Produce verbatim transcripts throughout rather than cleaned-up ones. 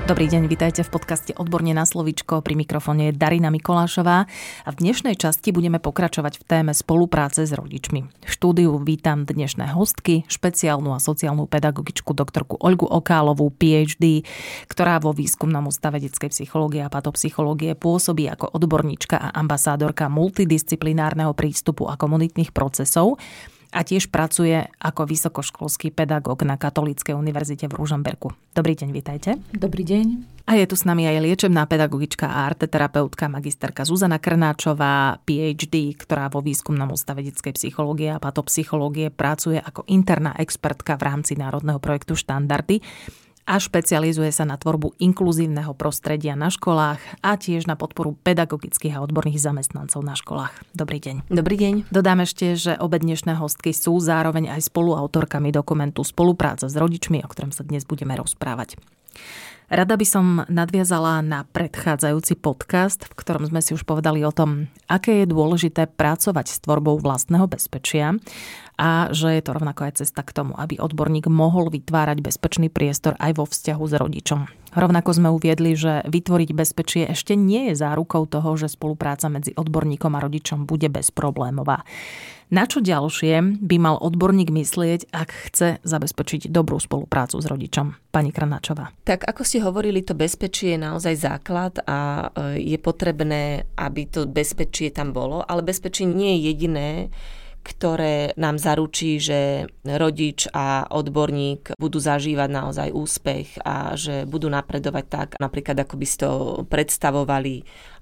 Dobrý deň, vitajte v podcaste Odborne na slovíčko. Pri mikrofóne je Darina Mikolášová a v dnešnej časti budeme pokračovať v téme spolupráce s rodičmi. V štúdiu vítam dnešné hostky, špeciálnu a sociálnu pedagogičku doktorku Olgu Okálovú, PhD, ktorá vo Výskumnom ústave detskej psychológie a patopsychológie pôsobí ako odborníčka a ambasádorka multidisciplinárneho prístupu a komunitných procesov, a tiež pracuje ako vysokoškolský pedagóg na Katolíckej univerzite v Ružomberku. Dobrý deň, vitajte. Dobrý deň. A je tu s nami aj liečebná pedagogička a arteterapeutka magisterka Zuzana Krnáčová, PhD, ktorá vo Výskumnom ústave detskej psychológie a patopsychológie pracuje ako interná expertka v rámci Národného projektu Štandardy a špecializuje sa na tvorbu inkluzívneho prostredia na školách a tiež na podporu pedagogických a odborných zamestnancov na školách. Dobrý deň. Dobrý deň. Dodám ešte, že obe dnešné hostky sú zároveň aj spoluautorkami dokumentu Spolupráca s rodičmi, o ktorom sa dnes budeme rozprávať. Rada by som nadviazala na predchádzajúci podcast, v ktorom sme si už povedali o tom, aké je dôležité pracovať s tvorbou vlastného bezpečia a že je to rovnako aj cesta k tomu, aby odborník mohol vytvárať bezpečný priestor aj vo vzťahu s rodičom. Rovnako sme uviedli, že vytvoriť bezpečie ešte nie je zárukou toho, že spolupráca medzi odborníkom a rodičom bude bezproblémová. Na čo ďalšie by mal odborník myslieť, ak chce zabezpečiť dobrú spoluprácu s rodičom? Pani Krnáčová. Tak ako ste hovorili, to bezpečie je naozaj základ a je potrebné, aby to bezpečie tam bolo, ale bezpečie nie je jediné, ktoré nám zaručí, že rodič a odborník budú zažívať naozaj úspech a že budú napredovať tak, napríklad ako by si to predstavovali.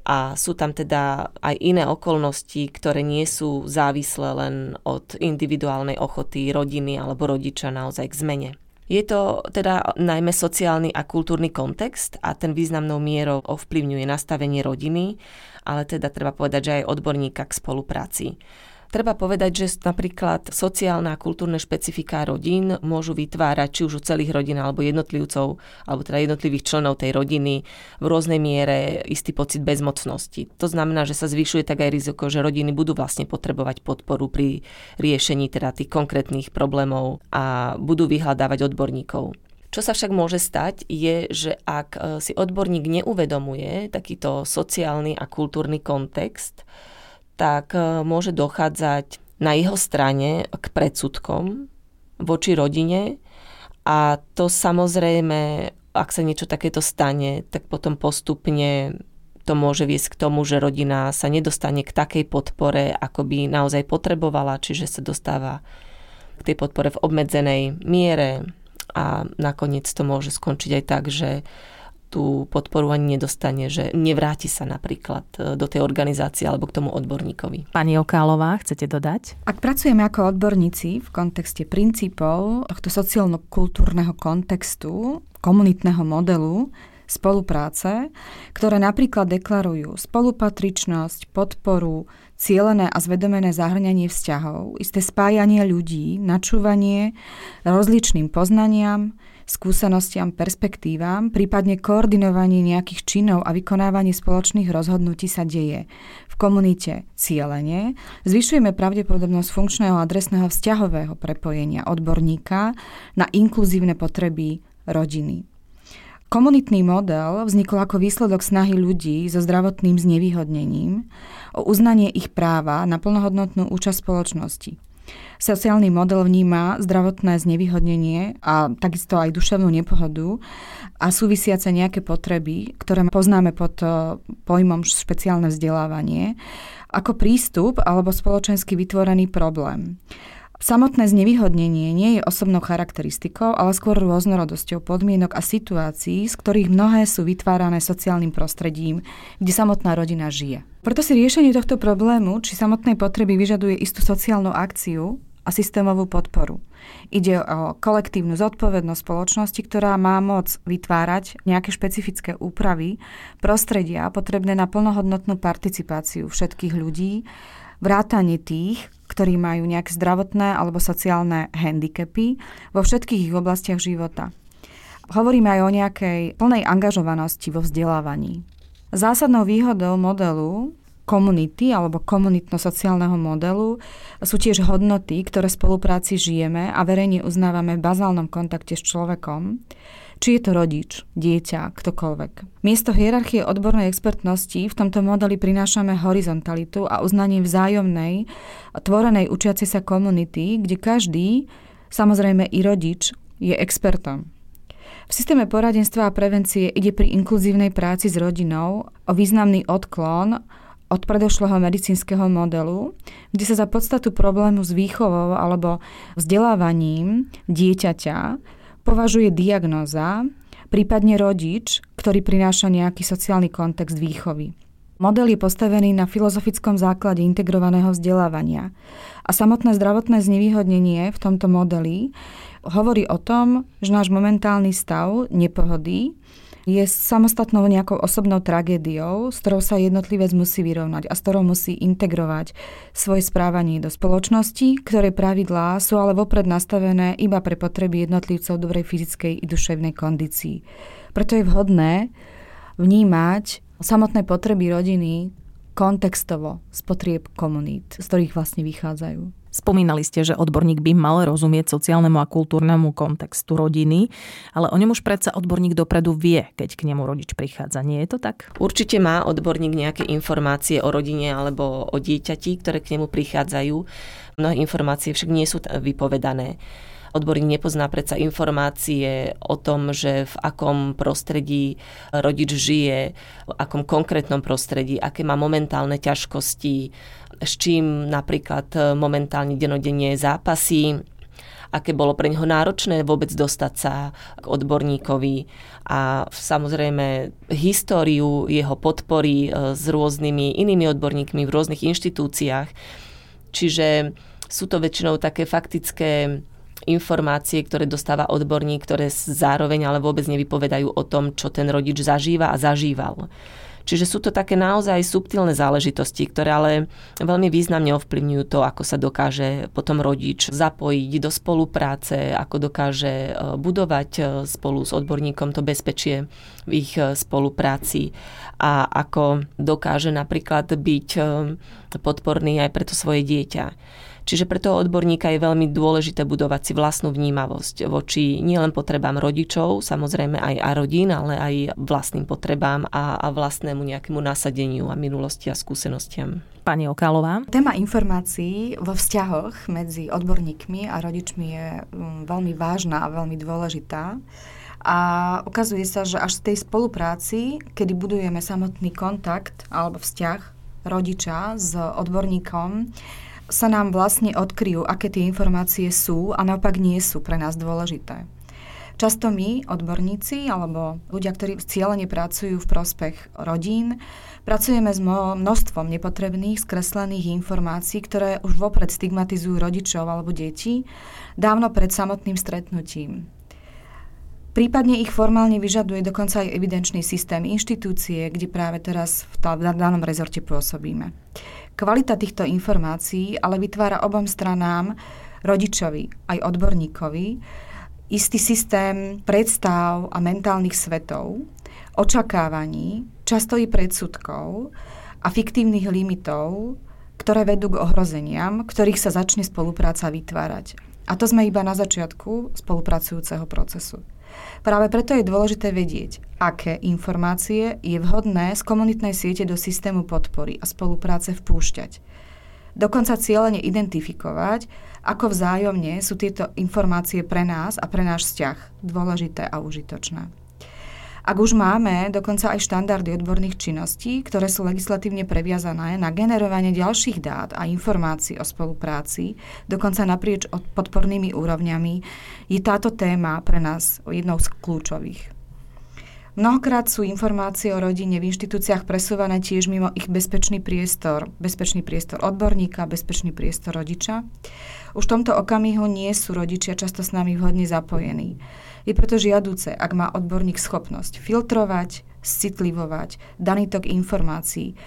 A sú tam teda aj iné okolnosti, ktoré nie sú závislé len od individuálnej ochoty rodiny alebo rodiča naozaj k zmene. Je to teda najmä sociálny a kultúrny kontext a ten významnou mierou ovplyvňuje nastavenie rodiny, ale teda treba povedať, že aj odborníka k spolupráci. Treba povedať, že napríklad sociálne a kultúrne špecifiká rodín môžu vytvárať či už u celých rodín alebo jednotlivcov, alebo teda jednotlivých členov tej rodiny v rôznej miere istý pocit bezmocnosti. To znamená, že sa zvyšuje tak aj riziko, že rodiny budú vlastne potrebovať podporu pri riešení teda tých konkrétnych problémov a budú vyhľadávať odborníkov. Čo sa však môže stať, je, že ak si odborník neuvedomuje takýto sociálny a kultúrny kontext, tak môže dochádzať na jeho strane k predsudkom voči rodine a to samozrejme, ak sa niečo takéto stane, tak potom postupne to môže viesť k tomu, že rodina sa nedostane k takej podpore, ako by naozaj potrebovala, čiže sa dostáva k tej podpore v obmedzenej miere a nakoniec to môže skončiť aj tak, že tú podporu ani nedostane, že nevráti sa napríklad do tej organizácie alebo k tomu odborníkovi. Pani Okálová, chcete dodať? Ak pracujeme ako odborníci v kontexte princípov tohto sociálno-kultúrneho kontextu, komunitného modelu spolupráce, ktoré napríklad deklarujú spolupatričnosť, podporu, cielené a zvedomené zahrňanie vzťahov, isté spájanie ľudí, načúvanie rozličným poznaniam, skúsenostiam, perspektívam, prípadne koordinovanie nejakých činov a vykonávanie spoločných rozhodnutí sa deje v komunite cielene, zvyšujeme pravdepodobnosť funkčného adresného vzťahového prepojenia odborníka na inkluzívne potreby rodiny. Komunitný model vznikol ako výsledok snahy ľudí so zdravotným znevýhodnením o uznanie ich práva na plnohodnotnú účasť spoločnosti. Sociálny model vníma zdravotné znevýhodnenie a takisto aj duševnú nepohodu a súvisiace nejaké potreby, ktoré poznáme pod pojmom špeciálne vzdelávanie, ako prístup alebo spoločensky vytvorený problém. Samotné znevýhodnenie nie je osobnou charakteristikou, ale skôr rôznorodosťou podmienok a situácií, z ktorých mnohé sú vytvárané sociálnym prostredím, kde samotná rodina žije. Preto si riešenie tohto problému či samotnej potreby vyžaduje istú sociálnu akciu a systémovú podporu. Ide o kolektívnu zodpovednosť spoločnosti, ktorá má moc vytvárať nejaké špecifické úpravy prostredia potrebné na plnohodnotnú participáciu všetkých ľudí, vrátane tých, ktorí majú nejaké zdravotné alebo sociálne handicapy vo všetkých ich oblastiach života. Hovoríme aj o nejakej plnej angažovanosti vo vzdelávaní. Zásadnou výhodou modelu komunity alebo komunitno-sociálneho modelu sú tiež hodnoty, ktoré v spolupráci žijeme a verejne uznávame v bazálnom kontakte s človekom, či je to rodič, dieťa, ktokoľvek. Miesto hierarchie odbornej expertnosti v tomto modeli prinášame horizontalitu a uznanie vzájomnej, tvorenej učiacej sa komunity, kde každý, samozrejme i rodič, je expertom. V systéme poradenstva a prevencie ide pri inkluzívnej práci s rodinou o významný odklon od predošlého medicínskeho modelu, kde sa za podstatu problému s výchovou alebo vzdelávaním dieťaťa považuje diagnóza, prípadne rodič, ktorý prináša nejaký sociálny kontext výchovy. Model je postavený na filozofickom základe integrovaného vzdelávania a samotné zdravotné znevýhodnenie v tomto modeli hovorí o tom, že náš momentálny stav nepohody je samostatnou nejakou osobnou tragédiou, s ktorou sa jednotlivec musí vyrovnať a s ktorou musí integrovať svoje správanie do spoločnosti, ktoré pravidlá sú ale vopred nastavené iba pre potreby jednotlivcov dobrej fyzickej i duševnej kondícii. Preto je vhodné vnímať samotné potreby rodiny kontextovo z potrieb komunít, z ktorých vlastne vychádzajú. Spomínali ste, že odborník by mal rozumieť sociálnemu a kultúrnemu kontextu rodiny, ale o ňom už predsa odborník dopredu vie, keď k nemu rodič prichádza. Nie je to tak? Určite má odborník nejaké informácie o rodine alebo o dieťati, ktoré k nemu prichádzajú. Mnohé informácie však nie sú vypovedané. Odborník nepozná predsa informácie o tom, že v akom prostredí rodič žije, v akom konkrétnom prostredí, aké má momentálne ťažkosti, s čím napríklad momentálne denodenne zápasí, aké bolo pre neho náročné vôbec dostať sa k odborníkovi a samozrejme históriu jeho podpory s rôznymi inými odborníkmi v rôznych inštitúciách. Čiže sú to väčšinou také faktické informácie, ktoré dostáva odborník, ktoré zároveň ale vôbec nevypovedajú o tom, čo ten rodič zažíva a zažíval. Čiže sú to také naozaj subtilné záležitosti, ktoré ale veľmi významne ovplyvňujú to, ako sa dokáže potom rodič zapojiť do spolupráce, ako dokáže budovať spolu s odborníkom to bezpečie v ich spolupráci a ako dokáže napríklad byť podporný aj pre to svoje dieťa. Čiže pre toho odborníka je veľmi dôležité budovať si vlastnú vnímavosť voči nielen potrebám rodičov, samozrejme aj a rodín, ale aj vlastným potrebám a, a vlastnému nejakému nasadeniu a minulosti a skúsenostiam. Pani Okálová. Téma informácií vo vzťahoch medzi odborníkmi a rodičmi je veľmi vážna a veľmi dôležitá. A ukazuje sa, že až v tej spolupráci, kedy budujeme samotný kontakt alebo vzťah rodiča s odborníkom, sa nám vlastne odkryjú, aké tie informácie sú a naopak nie sú pre nás dôležité. Často my, odborníci, alebo ľudia, ktorí cielene pracujú v prospech rodín, pracujeme s množstvom nepotrebných, skreslených informácií, ktoré už vopred stigmatizujú rodičov alebo deti, dávno pred samotným stretnutím. Prípadne ich formálne vyžaduje dokonca aj evidenčný systém inštitúcie, kde práve teraz v, tá, v danom rezorte pôsobíme. Kvalita týchto informácií ale vytvára obom stranám, rodičovi aj odborníkovi, istý systém predstav a mentálnych svetov, očakávaní, často i predsudkov a fiktívnych limitov, ktoré vedú k ohrozeniam, ktorých sa začne spolupráca vytvárať. A to sme iba na začiatku spolupracujúceho procesu. Práve preto je dôležité vedieť, aké informácie je vhodné z komunitnej siete do systému podpory a spolupráce vpúšťať. Dokonca cieľene identifikovať, ako vzájomne sú tieto informácie pre nás a pre náš vzťah dôležité a užitočné. Ak už máme dokonca aj štandardy odborných činností, ktoré sú legislatívne previazané na generovanie ďalších dát a informácií o spolupráci, dokonca naprieč podpornými úrovňami, je táto téma pre nás jednou z kľúčových. Mnohokrát sú informácie o rodine v inštitúciách presúvané tiež mimo ich bezpečný priestor. Bezpečný priestor odborníka, bezpečný priestor rodiča. Už v tomto okamihu nie sú rodičia často s nami vhodne zapojení. Je preto žiaduce, ak má odborník schopnosť filtrovať, citlivovať daný tok informácií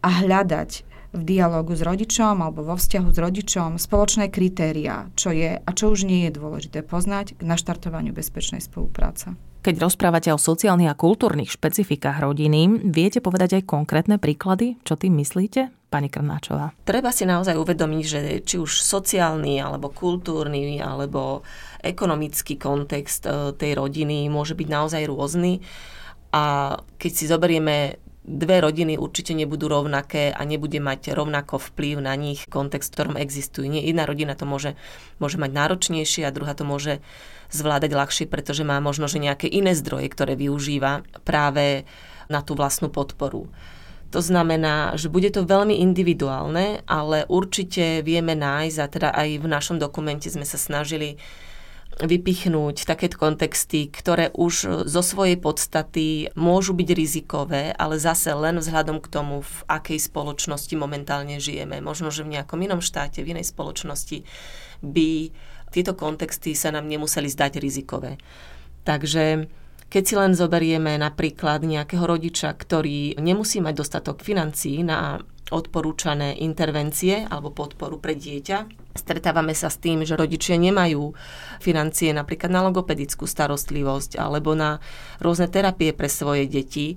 a hľadať v dialógu s rodičom alebo vo vzťahu s rodičom spoločné kritériá, čo je a čo už nie je dôležité poznať k naštartovaniu bezpečnej spolupráce. Keď rozprávate o sociálnych a kultúrnych špecifikách rodiny, viete povedať aj konkrétne príklady, čo tým myslíte? Pani Krnáčová. Treba si naozaj uvedomiť, že či už sociálny, alebo kultúrny, alebo ekonomický kontext tej rodiny môže byť naozaj rôzny. A keď si zoberieme, dve rodiny určite nebudú rovnaké a nebude mať rovnako vplyv na nich kontext, v ktorom existujú. Nie, jedna rodina to môže, môže mať náročnejšie a druhá to môže zvládať ľahšie, pretože má možno že nejaké iné zdroje, ktoré využíva práve na tú vlastnú podporu. To znamená, že bude to veľmi individuálne, ale určite vieme nájsť, a teda aj v našom dokumente sme sa snažili vypichnúť také kontexty, ktoré už zo svojej podstaty môžu byť rizikové, ale zase len vzhľadom k tomu, v akej spoločnosti momentálne žijeme. Možno, že v nejakom inom štáte, v inej spoločnosti by tieto kontexty sa nám nemuseli zdať rizikové. Takže keď si len zoberieme napríklad nejakého rodiča, ktorý nemusí mať dostatok financií na odporúčané intervencie alebo podporu pre dieťa, stretávame sa s tým, že rodičia nemajú financie napríklad na logopedickú starostlivosť alebo na rôzne terapie pre svoje deti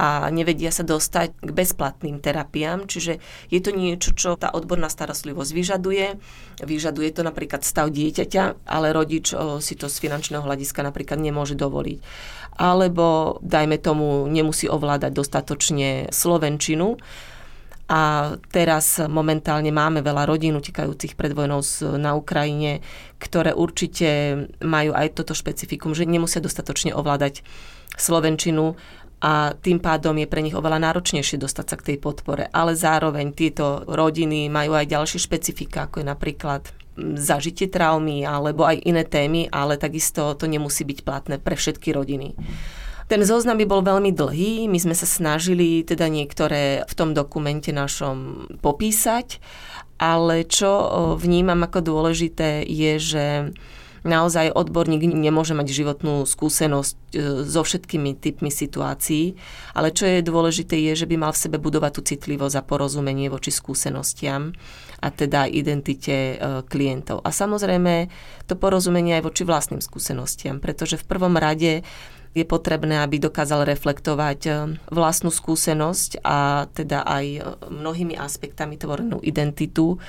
a nevedia sa dostať k bezplatným terapiám, čiže je to niečo, čo tá odborná starostlivosť vyžaduje. Vyžaduje to napríklad stav dieťaťa, ale rodič si to z finančného hľadiska napríklad nemôže dovoliť. Alebo, dajme tomu, nemusí ovládať dostatočne slovenčinu. A teraz momentálne máme veľa rodín utekajúcich pred vojnou na Ukrajine, ktoré určite majú aj toto špecifikum, že nemusia dostatočne ovládať slovenčinu a tým pádom je pre nich oveľa náročnejšie dostať sa k tej podpore. Ale zároveň tieto rodiny majú aj ďalšie špecifika, ako je napríklad zažitie traumy alebo aj iné témy, ale takisto to nemusí byť platné pre všetky rodiny. Ten zoznam by bol veľmi dlhý, my sme sa snažili teda niektoré v tom dokumente našom popísať, ale čo vnímam ako dôležité je, že naozaj odborník nemôže mať životnú skúsenosť so všetkými typmi situácií, ale čo je dôležité je, že by mal v sebe budovať tú citlivosť a porozumenie voči skúsenostiam a teda identite klientov. A samozrejme to porozumenie aj voči vlastným skúsenostiam, pretože v prvom rade je potrebné, aby dokázal reflektovať vlastnú skúsenosť a teda aj mnohými aspektami tvorenú identitu,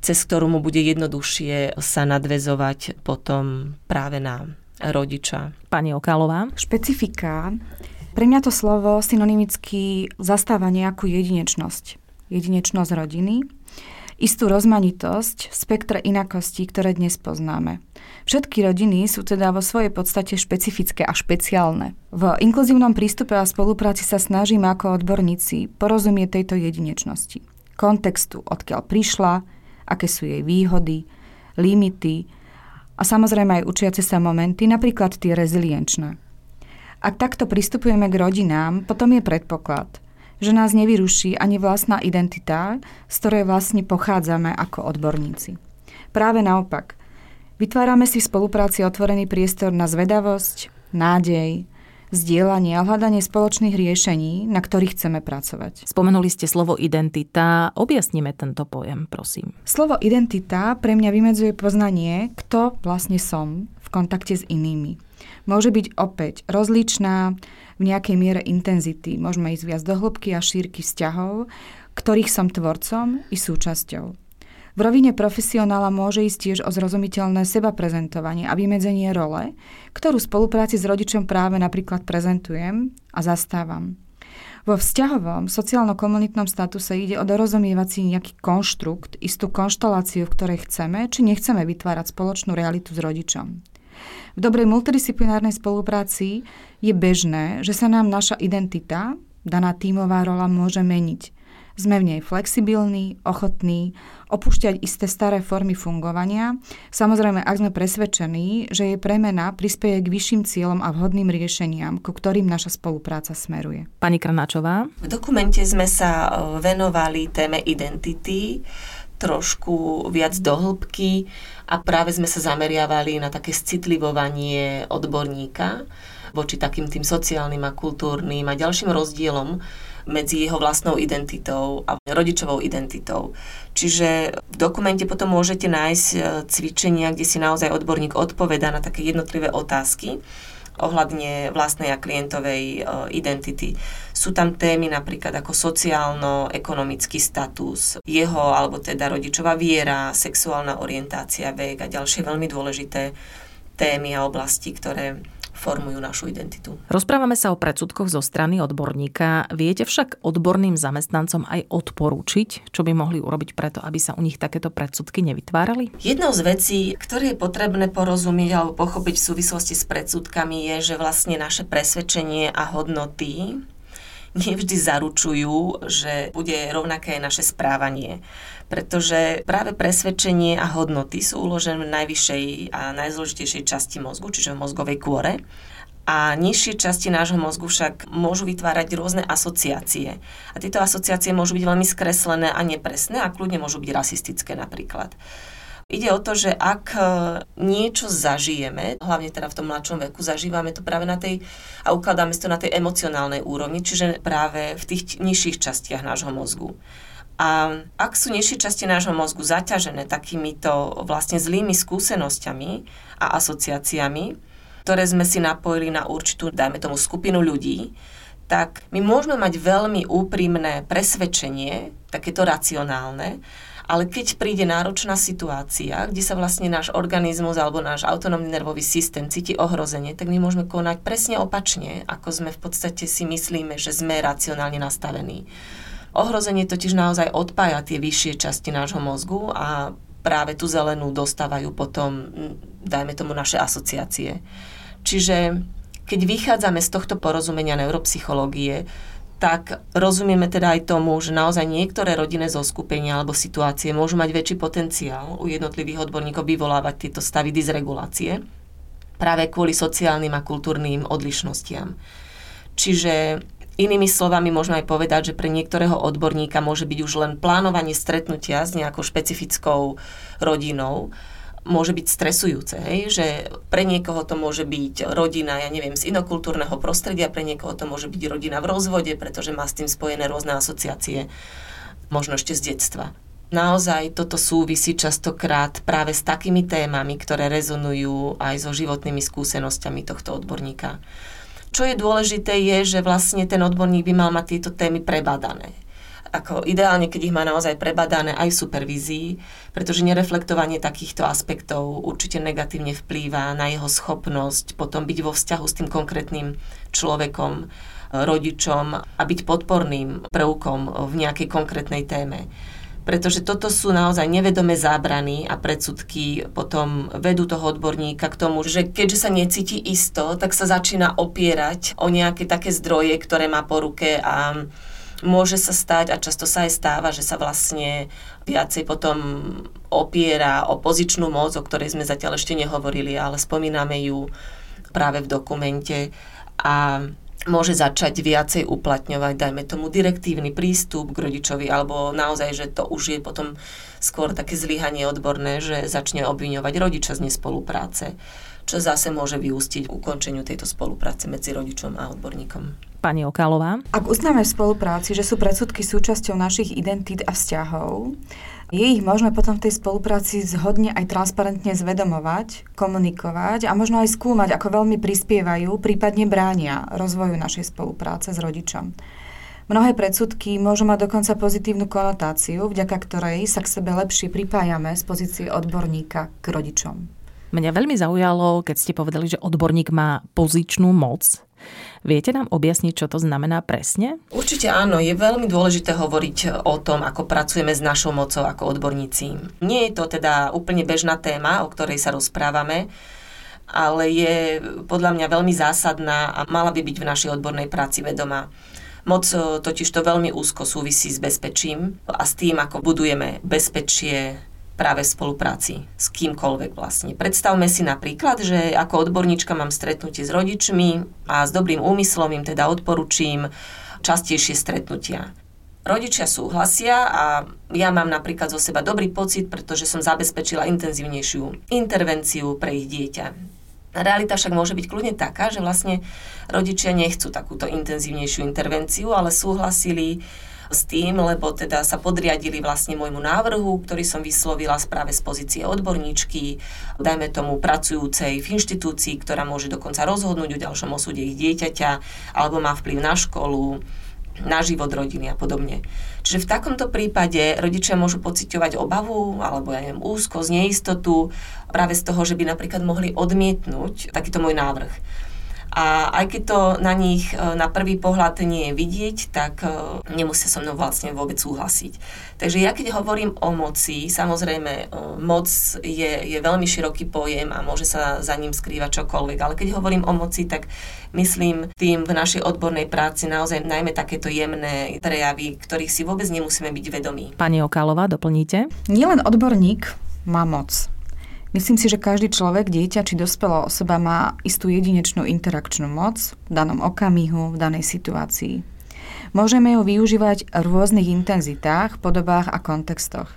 cez ktorú mu bude jednoduchšie sa nadväzovať potom práve na rodiča. Pani Okálová. Špecifika. Pre mňa to slovo synonymicky zastáva nejakú jedinečnosť. Jedinečnosť rodiny. Istú rozmanitosť, spektra inakostí, ktoré dnes poznáme. Všetky rodiny sú teda vo svojej podstate špecifické a špeciálne. V inkluzívnom prístupe a spolupráci sa snažíme ako odborníci porozumieť tejto jedinečnosti. Kontextu, odkiaľ prišla, aké sú jej výhody, limity a samozrejme aj učiace sa momenty, napríklad tie rezilienčné. Ak takto pristupujeme k rodinám, potom je predpoklad, že nás nevyruší ani vlastná identita, z ktorej vlastne pochádzame ako odborníci. Práve naopak, vytvárame si v spolupráci otvorený priestor na zvedavosť, nádej, zdieľanie a hľadanie spoločných riešení, na ktorých chceme pracovať. Spomenuli ste slovo identita, objasnime tento pojem, prosím. Slovo identita pre mňa vymedzuje poznanie, kto vlastne som v kontakte s inými. Môže byť opäť rozličná v nejakej miere intenzity. Môžeme ísť viac do hĺbky a šírky vzťahov, ktorých som tvorcom i súčasťou. V rovine profesionála môže ísť tiež o zrozumiteľné sebaprezentovanie a vymedzenie role, ktorú v spolupráci s rodičom práve napríklad prezentujem a zastávam. Vo vzťahovom, sociálno-komunitnom statuse ide o dorozumievací nejaký konštrukt, istú konšteláciu, v ktorej chceme či nechceme vytvárať spoločnú realitu s rodičom. V dobrej multidisciplinárnej spolupráci je bežné, že sa nám naša identita, daná tímová rola, môže meniť. Sme v nej flexibilní, ochotní, opúšťať isté staré formy fungovania. Samozrejme, ak sme presvedčení, že jej premena prispieje k vyšším cieľom a vhodným riešeniam, ku ktorým naša spolupráca smeruje. Pani Krnáčová. V dokumente sme sa venovali téme identity trošku viac do hĺbky a práve sme sa zameriavali na také citlivovanie odborníka voči takým tým sociálnym a kultúrnym a ďalším rozdielom, medzi jeho vlastnou identitou a rodičovou identitou. Čiže v dokumente potom môžete nájsť cvičenia, kde si naozaj odborník odpovedá na také jednotlivé otázky ohľadne vlastnej a klientovej identity. Sú tam témy napríklad ako sociálno-ekonomický status, jeho alebo teda rodičová viera, sexuálna orientácia, vek a ďalšie veľmi dôležité témy a oblasti, ktoré formujú našu identitu. Rozprávame sa o predsudkoch zo strany odborníka. Viete však odborným zamestnancom aj odporúčiť, čo by mohli urobiť preto, aby sa u nich takéto predsudky nevytvárali? Jednou z vecí, ktoré je potrebné porozumieť alebo pochopiť v súvislosti s predsudkami, je, že vlastne naše presvedčenie a hodnoty nevždy zaručujú, že bude rovnaké naše správanie. Pretože práve presvedčenie a hodnoty sú uložené v najvyššej a najzložitejšej časti mozgu, čiže v mozgovej kôre. A nižšie časti nášho mozgu však môžu vytvárať rôzne asociácie. A tieto asociácie môžu byť veľmi skreslené a nepresné a kľudne môžu byť rasistické napríklad. Ide o to, že ak niečo zažijeme, hlavne teda v tom mladšom veku, zažívame to práve na tej a ukladáme si to na tej emocionálnej úrovni, čiže práve v tých nižších častiach nášho mozgu. A ak sú nižšie časti nášho mozgu zaťažené takýmito vlastne zlými skúsenosťami a asociáciami, ktoré sme si napojili na určitú, dajme tomu, skupinu ľudí, tak my môžeme mať veľmi úprimné presvedčenie, takéto racionálne, ale keď príde náročná situácia, kde sa vlastne náš organizmus alebo náš autonómny nervový systém cíti ohrozenie, tak my môžeme konať presne opačne, ako sme v podstate si myslíme, že sme racionálne nastavení. Ohrozenie totiž naozaj odpája tie vyššie časti nášho mozgu a práve tú zelenú dostávajú potom, dajme tomu, naše asociácie. Čiže keď vychádzame z tohto porozumenia neuropsychológie, tak rozumieme teda aj tomu, že naozaj niektoré rodinné zoskupenia alebo situácie môžu mať väčší potenciál u jednotlivých odborníkov vyvolávať tieto stavy dysregulácie práve kvôli sociálnym a kultúrnym odlišnostiam. Čiže inými slovami môžeme aj povedať, že pre niektorého odborníka môže byť už len plánovanie stretnutia s nejakou špecifickou rodinou, môže byť stresujúce, hej? Že pre niekoho to môže byť rodina, ja neviem, z inokultúrneho prostredia, pre niekoho to môže byť rodina v rozvode, pretože má s tým spojené rôzne asociácie, možno ešte z detstva. Naozaj toto súvisí častokrát práve s takými témami, ktoré rezonujú aj so životnými skúsenosťami tohto odborníka. Čo je dôležité je, že vlastne ten odborník by mal mať tieto témy prebadané. Ako ideálne, keď ich má naozaj prebadané aj v supervízii, pretože nereflektovanie takýchto aspektov určite negatívne vplýva na jeho schopnosť potom byť vo vzťahu s tým konkrétnym človekom, rodičom a byť podporným prvkom v nejakej konkrétnej téme. Pretože toto sú naozaj nevedomé zábrany a predsudky potom vedú toho odborníka k tomu, že keďže sa necíti isto, tak sa začína opierať o nejaké také zdroje, ktoré má po ruke a môže sa stať, a často sa aj stáva, že sa vlastne viacej potom opiera o pozičnú moc, o ktorej sme zatiaľ ešte nehovorili, ale spomíname ju práve v dokumente a môže začať viacej uplatňovať, dajme tomu, direktívny prístup k rodičovi, alebo naozaj, že to už je potom skôr také zlyhanie odborné, že začne obviňovať rodiča z nespolupráce, čo zase môže vyústiť v ukončeniu tejto spolupráce medzi rodičom a odborníkom. Pani Okálová. Ak uznáme v spolupráci, že sú predsudky súčasťou našich identít a vzťahov, je ich možné potom v tej spolupráci zhodne aj transparentne zvedomovať, komunikovať a možno aj skúmať, ako veľmi prispievajú, prípadne bránia rozvoju našej spolupráce s rodičom. Mnohé predsudky môžu mať dokonca pozitívnu konotáciu, vďaka ktorej sa k sebe lepšie pripájame z pozície odborníka k rodičom. Mňa veľmi zaujalo, keď ste povedali, že odborník má pozičnú moc. Viete nám objasniť, čo to znamená presne? Určite áno, je veľmi dôležité hovoriť o tom, ako pracujeme s našou mocou ako odborníci. Nie je to teda úplne bežná téma, o ktorej sa rozprávame, ale je podľa mňa veľmi zásadná a mala by byť v našej odbornej práci vedomá. Moc totiž to veľmi úzko súvisí s bezpečím a s tým, ako budujeme bezpečie práve v spolupráci s kýmkoľvek vlastne. Predstavme si napríklad, že ako odborníčka mám stretnutie s rodičmi a s dobrým úmyslom im teda odporúčim častejšie stretnutia. Rodičia súhlasia a ja mám napríklad zo seba dobrý pocit, pretože som zabezpečila intenzívnejšiu intervenciu pre ich dieťa. A realita však môže byť kľudne taká, že vlastne rodičia nechcú takúto intenzívnejšiu intervenciu, ale súhlasili s tým, lebo teda sa podriadili vlastne môjmu návrhu, ktorý som vyslovila práve z pozície odborníčky, dajme tomu pracujúcej v inštitúcii, ktorá môže dokonca rozhodnúť o ďalšom osude ich dieťaťa, alebo má vplyv na školu, na život rodiny a podobne. Čiže v takomto prípade rodičia môžu pociťovať obavu, alebo ja neviem, úzkosť, neistotu práve z toho, že by napríklad mohli odmietnúť takýto môj návrh. A aj keď to na nich na prvý pohľad nie je vidieť, tak nemusia so mnou vlastne vôbec súhlasiť. Takže ja keď hovorím o moci, samozrejme moc je, je veľmi široký pojem a môže sa za ním skrývať čokoľvek, ale keď hovorím o moci, tak myslím tým v našej odbornej práci naozaj najmä takéto jemné prejavy, ktorých si vôbec nemusíme byť vedomí. Pani Okálová, doplníte? Nielen odborník má moc. Myslím si, že každý človek, dieťa či dospelá osoba má istú jedinečnú interakčnú moc v danom okamihu, v danej situácii. Môžeme ju využívať v rôznych intenzitách, podobách a kontextoch.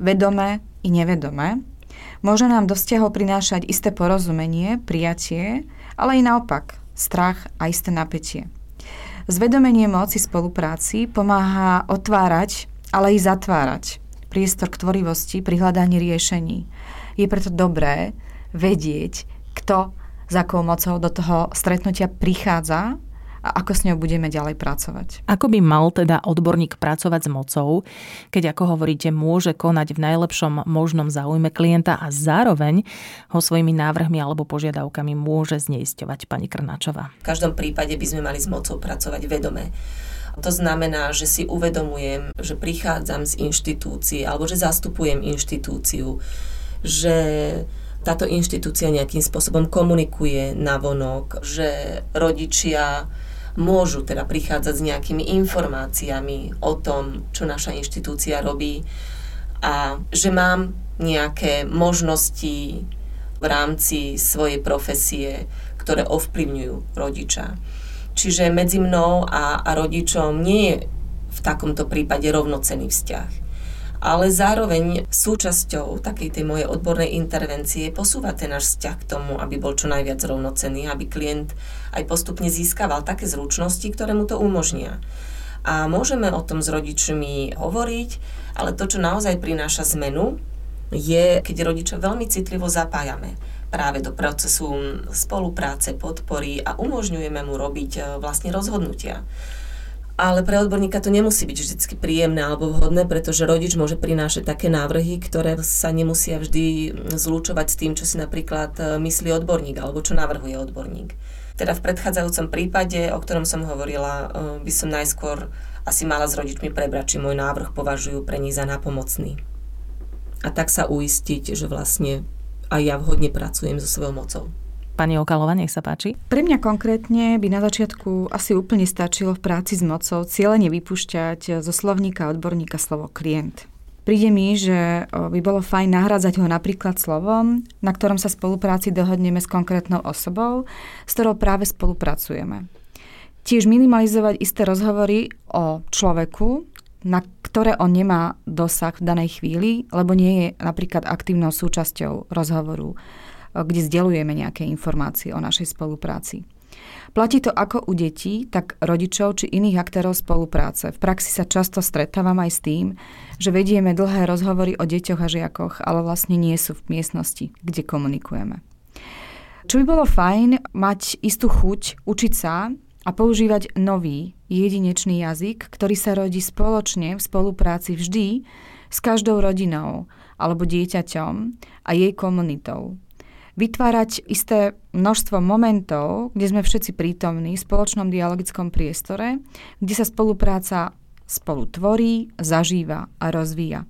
Vedomé i nevedomé. Môže nám do vzťahov prinášať isté porozumenie, prijatie, ale i naopak strach a isté napätie. Zvedomenie moci spolupráci pomáha otvárať, ale i zatvárať priestor k tvorivosti pri hľadaní riešení. Je preto dobré vedieť, kto s akou mocou do toho stretnutia prichádza a ako s ňou budeme ďalej pracovať. Ako by mal teda odborník pracovať s mocou, keď, ako hovoríte, môže konať v najlepšom možnom záujme klienta a zároveň ho svojimi návrhmi alebo požiadavkami môže zneisťovať, pani Krnáčová? V každom prípade by sme mali s mocou pracovať vedome. To znamená, že si uvedomujem, že prichádzam z inštitúcie alebo že zastupujem inštitúciu, že táto inštitúcia nejakým spôsobom komunikuje navonok, že rodičia môžu teda prichádzať s nejakými informáciami o tom, čo naša inštitúcia robí a že mám nejaké možnosti v rámci svojej profesie, ktoré ovplyvňujú rodiča. Čiže medzi mnou a, a rodičom nie je v takomto prípade rovnocenný vzťah. Ale zároveň súčasťou takej tej mojej odbornej intervencie posúva ten náš vzťah k tomu, aby bol čo najviac rovnocenný, aby klient aj postupne získaval také zručnosti, ktoré mu to umožnia. A môžeme o tom s rodičmi hovoriť, ale to, čo naozaj prináša zmenu, je, keď rodiča veľmi citlivo zapájame práve do procesu spolupráce, podpory a umožňujeme mu robiť vlastne rozhodnutia. Ale pre odborníka to nemusí byť vždy príjemné alebo vhodné, pretože rodič môže prinášať také návrhy, ktoré sa nemusia vždy zlúčovať s tým, čo si napríklad myslí odborník alebo čo navrhuje odborník. Teda v predchádzajúcom prípade, o ktorom som hovorila, by som najskôr asi mala s rodičmi prebrať, či môj návrh považujú pre nich za nápomocný. A tak sa uistiť, že vlastne aj ja vhodne pracujem so svojou mocou. Pani Okálová, nech sa páči. Pre mňa konkrétne by na začiatku asi úplne stačilo v práci s mocou cieľene vypúšťať zo slovníka odborníka slovo klient. Príde mi, že by bolo fajn nahrádzať ho napríklad slovom, na ktorom sa spolupráci dohodneme s konkrétnou osobou, s ktorou práve spolupracujeme. Tiež minimalizovať isté rozhovory o človeku, na ktoré on nemá dosah v danej chvíli, lebo nie je napríklad aktívnou súčasťou rozhovoru, kde zdeľujeme nejaké informácie o našej spolupráci. Platí to ako u detí, tak rodičov či iných aktérov spolupráce. V praxi sa často stretávam aj s tým, že vedieme dlhé rozhovory o deťoch a žiakoch, ale vlastne nie sú v miestnosti, kde komunikujeme. Čo by bolo fajn, mať istú chuť učiť sa a používať nový, jedinečný jazyk, ktorý sa rodí spoločne v spolupráci vždy s každou rodinou alebo dieťaťom a jej komunitou. Vytvárať isté množstvo momentov, kde sme všetci prítomní v spoločnom dialogickom priestore, kde sa spolupráca spolu tvorí, zažíva a rozvíja.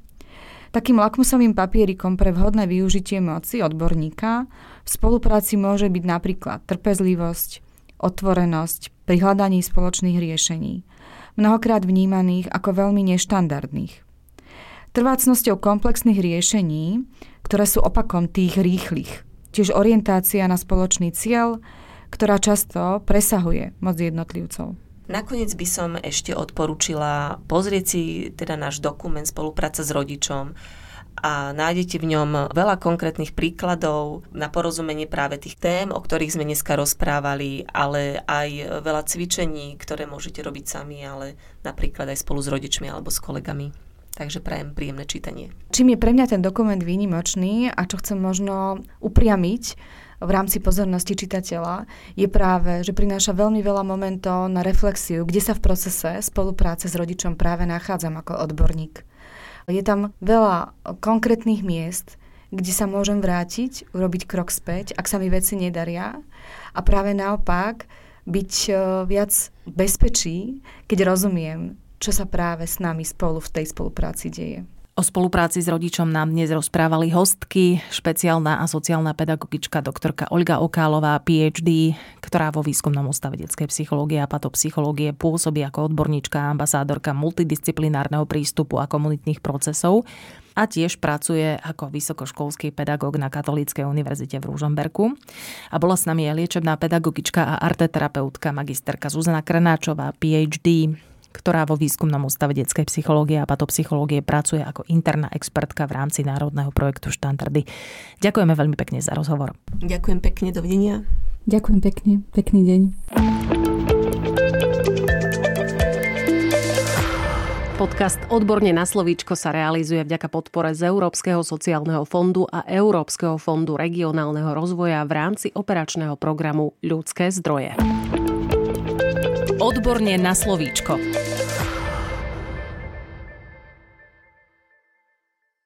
Takým lakmusovým papierikom pre vhodné využitie moci odborníka v spolupráci môže byť napríklad trpezlivosť, otvorenosť pri hľadaní spoločných riešení, mnohokrát vnímaných ako veľmi neštandardných. Trvácnosťou komplexných riešení, ktoré sú opakom tých rýchlych, tiež orientácia na spoločný cieľ, ktorá často presahuje moc jednotlivcov. Nakoniec by som ešte odporúčila pozrieť si teda náš dokument Spolupráca s rodičom a nájdete v ňom veľa konkrétnych príkladov na porozumenie práve tých tém, o ktorých sme dneska rozprávali, ale aj veľa cvičení, ktoré môžete robiť sami, ale napríklad aj spolu s rodičmi alebo s kolegami. Takže prajem príjemné čítanie. Čím je pre mňa ten dokument výnimočný a čo chcem možno upriamiť v rámci pozornosti čitateľa, je práve, že prináša veľmi veľa momentov na reflexiu, kde sa v procese spolupráce s rodičom práve nachádzam ako odborník. Je tam veľa konkrétnych miest, kde sa môžem vrátiť, urobiť krok späť, ak sa mi veci nedaria. A práve naopak, byť viac bezpečí, keď rozumiem, čo sa práve s nami spolu v tej spolupráci deje. O spolupráci s rodičom nám dnes rozprávali hostky, špeciálna a sociálna pedagogička doktorka Olga Okálová, PhD, ktorá vo Výskumnom ústave detskej psychológie a patopsychológie pôsobí ako odborníčka a ambasádorka multidisciplinárneho prístupu a komunitných procesov a tiež pracuje ako vysokoškolský pedagóg na Katolíckej univerzite v Ružomberku. A bola s nami aj liečebná pedagogička a arteterapeutka magisterka Zuzana Krnáčová, PhD, ktorá vo Výskumnom ústave detskej psychológie a patopsychológie pracuje ako interná expertka v rámci Národného projektu Štandardy. Ďakujeme veľmi pekne za rozhovor. Ďakujem pekne, dovidenia. Ďakujem pekne, pekný deň. Podcast Odborne na slovíčko sa realizuje vďaka podpore z Európskeho sociálneho fondu a Európskeho fondu regionálneho rozvoja v rámci operačného programu Ľudské zdroje. Odborne na slovíčko.